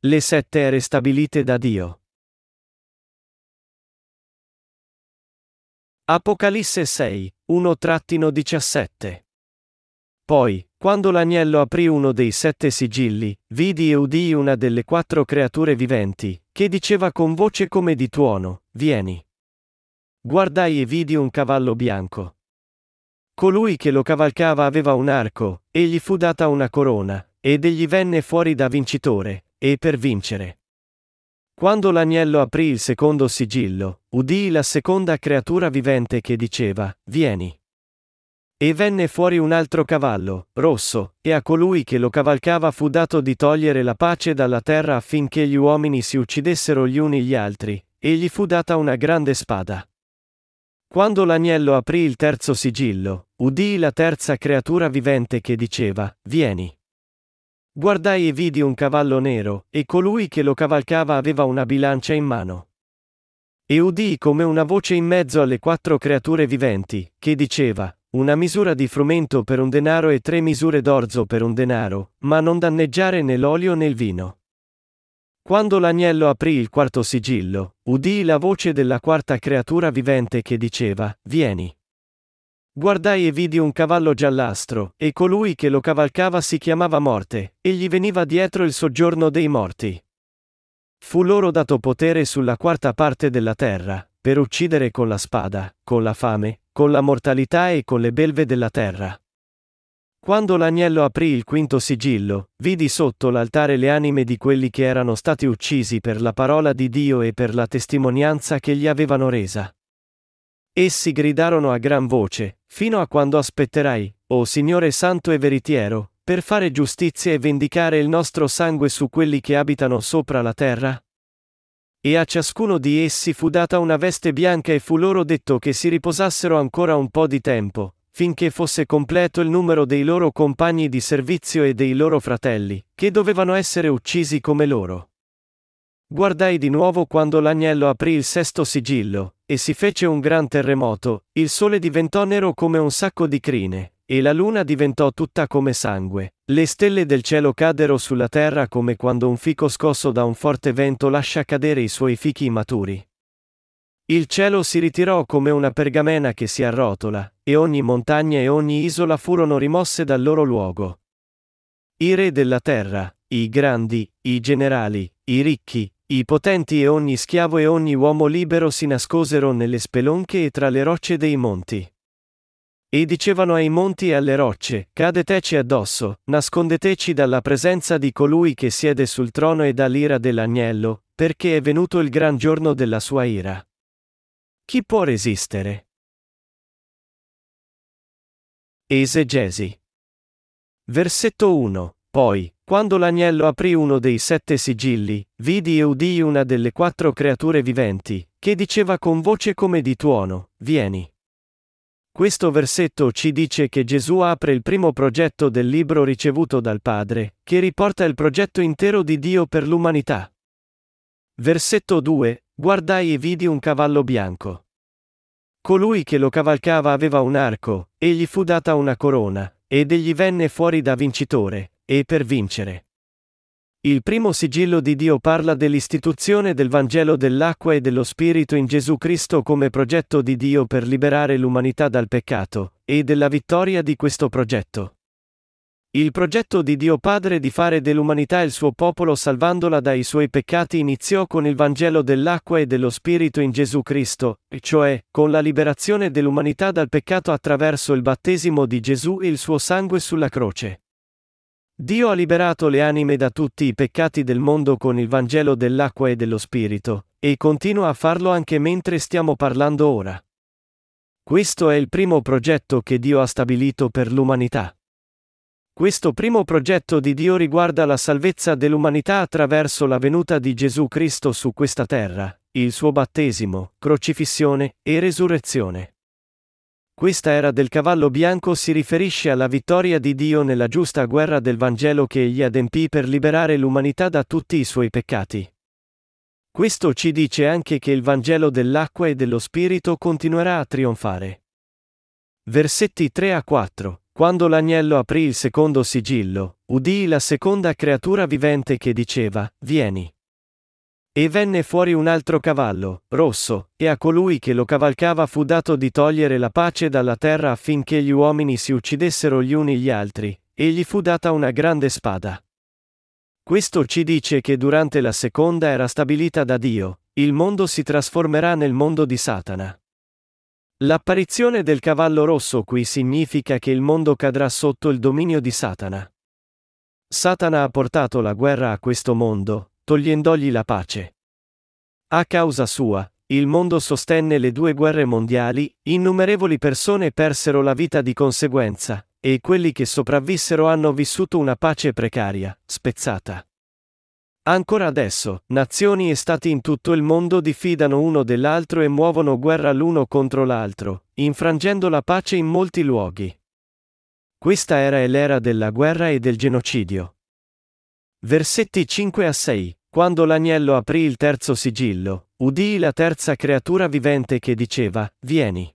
Le 7 ere stabilite da Dio. Apocalisse 6, 1-17. Poi, quando l'agnello aprì uno dei 7 sigilli, vidi e udii una delle 4 creature viventi, che diceva con voce come di tuono: vieni. Guardai e vidi un cavallo bianco. Colui che lo cavalcava aveva un arco, e gli fu data una corona, ed egli venne fuori da vincitore, e per vincere. Quando l'agnello aprì il secondo sigillo, udii la seconda creatura vivente che diceva: vieni. E venne fuori un altro cavallo, rosso, e a colui che lo cavalcava fu dato di togliere la pace dalla terra affinché gli uomini si uccidessero gli uni gli altri, e gli fu data una grande spada. Quando l'agnello aprì il terzo sigillo, udii la terza creatura vivente che diceva: vieni. Guardai e vidi un cavallo nero, e colui che lo cavalcava aveva una bilancia in mano. E udii come una voce in mezzo alle 4 creature viventi, che diceva: una misura di frumento per un denaro e 3 misure d'orzo per un denaro, ma non danneggiare né l'olio né il vino. Quando l'agnello aprì il quarto sigillo, udii la voce della quarta creatura vivente che diceva: vieni. Guardai e vidi un cavallo giallastro, e colui che lo cavalcava si chiamava Morte, e gli veniva dietro il soggiorno dei morti. Fu loro dato potere sulla quarta parte della terra, per uccidere con la spada, con la fame, con la mortalità e con le belve della terra. Quando l'agnello aprì il quinto sigillo, vidi sotto l'altare le anime di quelli che erano stati uccisi per la parola di Dio e per la testimonianza che gli avevano resa. Essi gridarono a gran voce: fino a quando aspetterai, o Signore santo e veritiero, per fare giustizia e vendicare il nostro sangue su quelli che abitano sopra la terra? E a ciascuno di essi fu data una veste bianca e fu loro detto che si riposassero ancora un po' di tempo, finché fosse completo il numero dei loro compagni di servizio e dei loro fratelli, che dovevano essere uccisi come loro. Guardai di nuovo quando l'agnello aprì il sesto sigillo, e si fece un gran terremoto, il sole diventò nero come un sacco di crine, e la luna diventò tutta come sangue, le stelle del cielo cadero sulla terra come quando un fico scosso da un forte vento lascia cadere i suoi fichi maturi. Il cielo si ritirò come una pergamena che si arrotola, e ogni montagna e ogni isola furono rimosse dal loro luogo. I re della terra, i grandi, i generali, i ricchi, i potenti e ogni schiavo e ogni uomo libero si nascosero nelle spelonche e tra le rocce dei monti. E dicevano ai monti e alle rocce: cadeteci addosso, nascondeteci dalla presenza di colui che siede sul trono e dall'ira dell'agnello, perché è venuto il gran giorno della sua ira. Chi può resistere? Esegesi. Versetto 1. Poi, quando l'agnello aprì uno dei 7 sigilli, vidi e udii una delle 4 creature viventi, che diceva con voce come di tuono: vieni. Questo versetto ci dice che Gesù apre il primo progetto del libro ricevuto dal Padre, che riporta il progetto intero di Dio per l'umanità. Versetto 2. Guardai e vidi un cavallo bianco. Colui che lo cavalcava aveva un arco, e gli fu data una corona, ed egli venne fuori da vincitore, e per vincere. Il primo sigillo di Dio parla dell'istituzione del Vangelo dell'acqua e dello Spirito in Gesù Cristo come progetto di Dio per liberare l'umanità dal peccato, e della vittoria di questo progetto. Il progetto di Dio Padre di fare dell'umanità il suo popolo salvandola dai suoi peccati iniziò con il Vangelo dell'acqua e dello Spirito in Gesù Cristo, e cioè, con la liberazione dell'umanità dal peccato attraverso il battesimo di Gesù e il suo sangue sulla croce. Dio ha liberato le anime da tutti i peccati del mondo con il Vangelo dell'acqua e dello Spirito, e continua a farlo anche mentre stiamo parlando ora. Questo è il primo progetto che Dio ha stabilito per l'umanità. Questo primo progetto di Dio riguarda la salvezza dell'umanità attraverso la venuta di Gesù Cristo su questa terra, il suo battesimo, crocifissione e resurrezione. Questa era del cavallo bianco si riferisce alla vittoria di Dio nella giusta guerra del Vangelo che egli adempì per liberare l'umanità da tutti i suoi peccati. Questo ci dice anche che il Vangelo dell'acqua e dello Spirito continuerà a trionfare. Versetti 3 a 4. Quando l'agnello aprì il secondo sigillo, udii la seconda creatura vivente che diceva, vieni. E venne fuori un altro cavallo, rosso, e a colui che lo cavalcava fu dato di togliere la pace dalla terra affinché gli uomini si uccidessero gli uni gli altri, e gli fu data una grande spada. Questo ci dice che durante la seconda era stabilita da Dio, il mondo si trasformerà nel mondo di Satana. L'apparizione del cavallo rosso qui significa che il mondo cadrà sotto il dominio di Satana. Satana ha portato la guerra a questo mondo, togliendogli la pace. A causa sua, il mondo sostenne le due guerre mondiali, innumerevoli persone persero la vita di conseguenza, e quelli che sopravvissero hanno vissuto una pace precaria, spezzata. Ancora adesso, nazioni e stati in tutto il mondo diffidano uno dell'altro e muovono guerra l'uno contro l'altro, infrangendo la pace in molti luoghi. Questa era l'era della guerra e del genocidio. Versetti 5 a 6. Quando l'agnello aprì il terzo sigillo, udii la terza creatura vivente che diceva, vieni.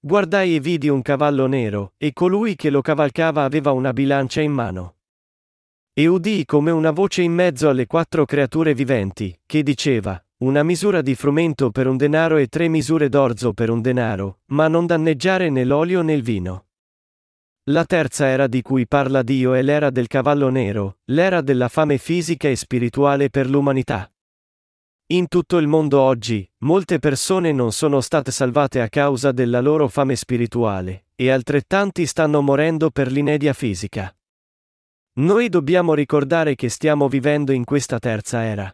Guardai e vidi un cavallo nero, e colui che lo cavalcava aveva una bilancia in mano. E udii come una voce in mezzo alle quattro creature viventi, che diceva, una misura di frumento per un denaro e 3 misure d'orzo per un denaro, ma non danneggiare né l'olio né il vino. La terza era di cui parla Dio è l'era del cavallo nero, l'era della fame fisica e spirituale per l'umanità. In tutto il mondo oggi, molte persone non sono state salvate a causa della loro fame spirituale, e altrettanti stanno morendo per l'inedia fisica. Noi dobbiamo ricordare che stiamo vivendo in questa terza era.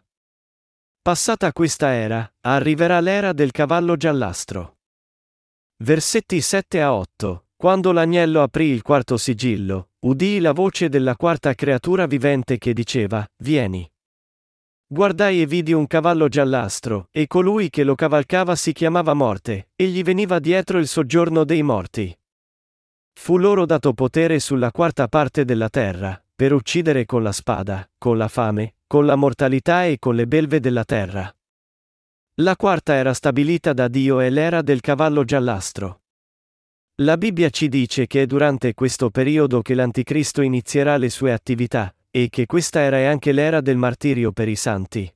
Passata questa era, arriverà l'era del cavallo giallastro. Versetti 7 a 8. Quando l'agnello aprì il quarto sigillo, udii la voce della quarta creatura vivente che diceva, vieni. Guardai e vidi un cavallo giallastro, e colui che lo cavalcava si chiamava Morte, e gli veniva dietro il soggiorno dei morti. Fu loro dato potere sulla quarta parte della terra, per uccidere con la spada, con la fame, con la mortalità e con le belve della terra. La quarta era stabilita da Dio e l'era del cavallo giallastro. La Bibbia ci dice che è durante questo periodo che l'Anticristo inizierà le sue attività, e che questa era anche l'era del martirio per i santi.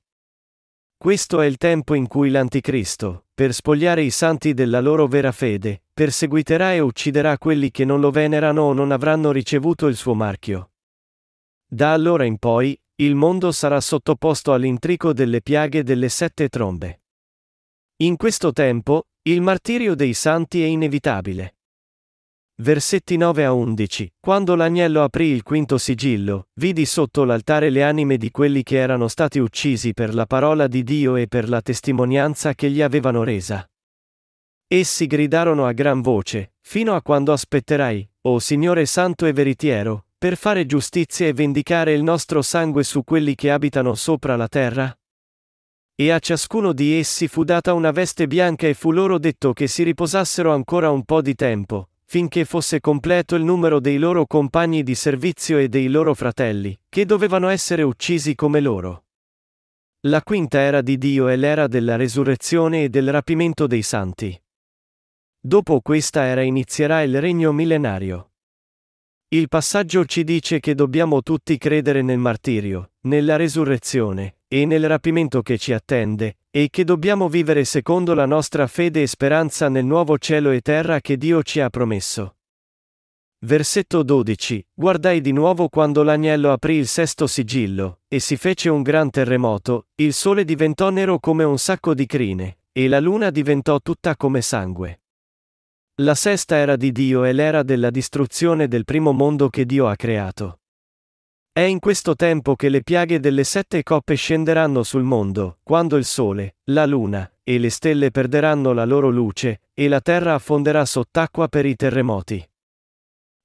Questo è il tempo in cui l'Anticristo, per spogliare i santi della loro vera fede, perseguiterà e ucciderà quelli che non lo venerano o non avranno ricevuto il suo marchio. Da allora in poi, il mondo sarà sottoposto all'intrico delle piaghe delle 7 trombe. In questo tempo, il martirio dei santi è inevitabile. Versetti 9 a 11. Quando l'agnello aprì il quinto sigillo, vidi sotto l'altare le anime di quelli che erano stati uccisi per la parola di Dio e per la testimonianza che gli avevano resa. Essi gridarono a gran voce, fino a quando aspetterai, o Signore santo e veritiero, per fare giustizia e vendicare il nostro sangue su quelli che abitano sopra la terra? E a ciascuno di essi fu data una veste bianca e fu loro detto che si riposassero ancora un po' di tempo, finché fosse completo il numero dei loro compagni di servizio e dei loro fratelli, che dovevano essere uccisi come loro. La quinta era di Dio e l'era della resurrezione e del rapimento dei santi. Dopo questa era inizierà il regno millenario. Il passaggio ci dice che dobbiamo tutti credere nel martirio, nella resurrezione, e nel rapimento che ci attende, e che dobbiamo vivere secondo la nostra fede e speranza nel nuovo cielo e terra che Dio ci ha promesso. Versetto 12. Guardai di nuovo quando l'agnello aprì il sesto sigillo, e si fece un gran terremoto, il sole diventò nero come un sacco di crine, e la luna diventò tutta come sangue. La sesta era di Dio e l'era della distruzione del primo mondo che Dio ha creato. È in questo tempo che le piaghe delle 7 coppe scenderanno sul mondo, quando il sole, la luna, e le stelle perderanno la loro luce, e la terra affonderà sott'acqua per i terremoti.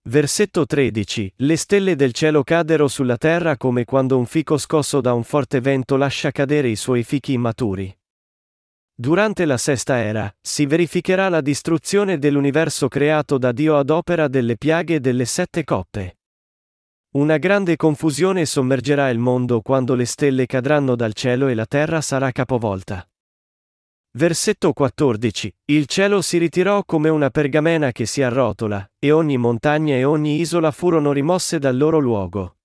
Versetto 13. Le stelle del cielo cadero sulla terra come quando un fico scosso da un forte vento lascia cadere i suoi fichi immaturi. Durante la sesta era, si verificherà la distruzione dell'universo creato da Dio ad opera delle piaghe delle 7 coppe. Una grande confusione sommergerà il mondo quando le stelle cadranno dal cielo e la terra sarà capovolta. Versetto 14. Il cielo si ritirò come una pergamena che si arrotola, e ogni montagna e ogni isola furono rimosse dal loro luogo.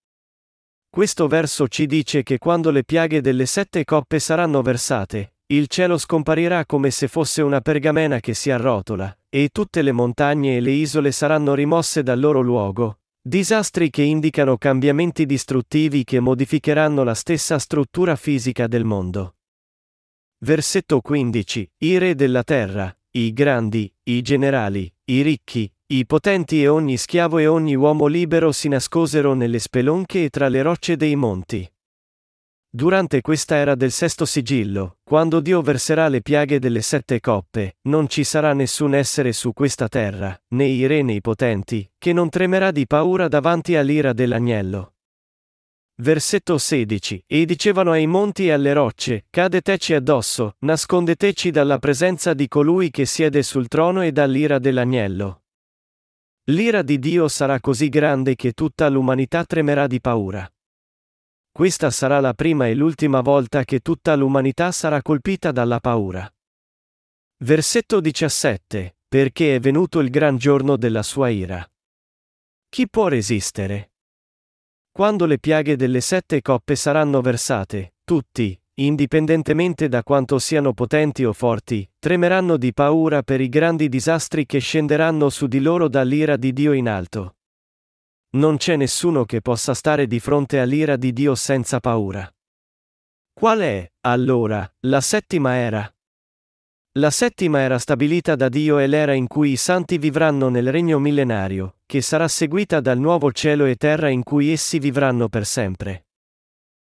Questo verso ci dice che quando le piaghe delle 7 coppe saranno versate, il cielo scomparirà come se fosse una pergamena che si arrotola, e tutte le montagne e le isole saranno rimosse dal loro luogo, disastri che indicano cambiamenti distruttivi che modificheranno la stessa struttura fisica del mondo. Versetto 15. I re della terra, i grandi, i generali, i ricchi, i potenti e ogni schiavo e ogni uomo libero si nascosero nelle spelonche e tra le rocce dei monti. Durante questa era del sesto sigillo, quando Dio verserà le piaghe delle 7 coppe, non ci sarà nessun essere su questa terra, né i re né i potenti, che non tremerà di paura davanti all'ira dell'agnello. Versetto 16. E dicevano ai monti e alle rocce, cadeteci addosso, nascondeteci dalla presenza di colui che siede sul trono e dall'ira dell'agnello. L'ira di Dio sarà così grande che tutta l'umanità tremerà di paura. Questa sarà la prima e l'ultima volta che tutta l'umanità sarà colpita dalla paura. Versetto 17. Perché è venuto il gran giorno della sua ira. Chi può resistere? Quando le piaghe delle 7 coppe saranno versate, tutti, indipendentemente da quanto siano potenti o forti, tremeranno di paura per i grandi disastri che scenderanno su di loro dall'ira di Dio in alto. Non c'è nessuno che possa stare di fronte all'ira di Dio senza paura. Qual è, allora, la settima era? La settima era stabilita da Dio e l'era in cui i santi vivranno nel regno millenario, che sarà seguita dal nuovo cielo e terra in cui essi vivranno per sempre.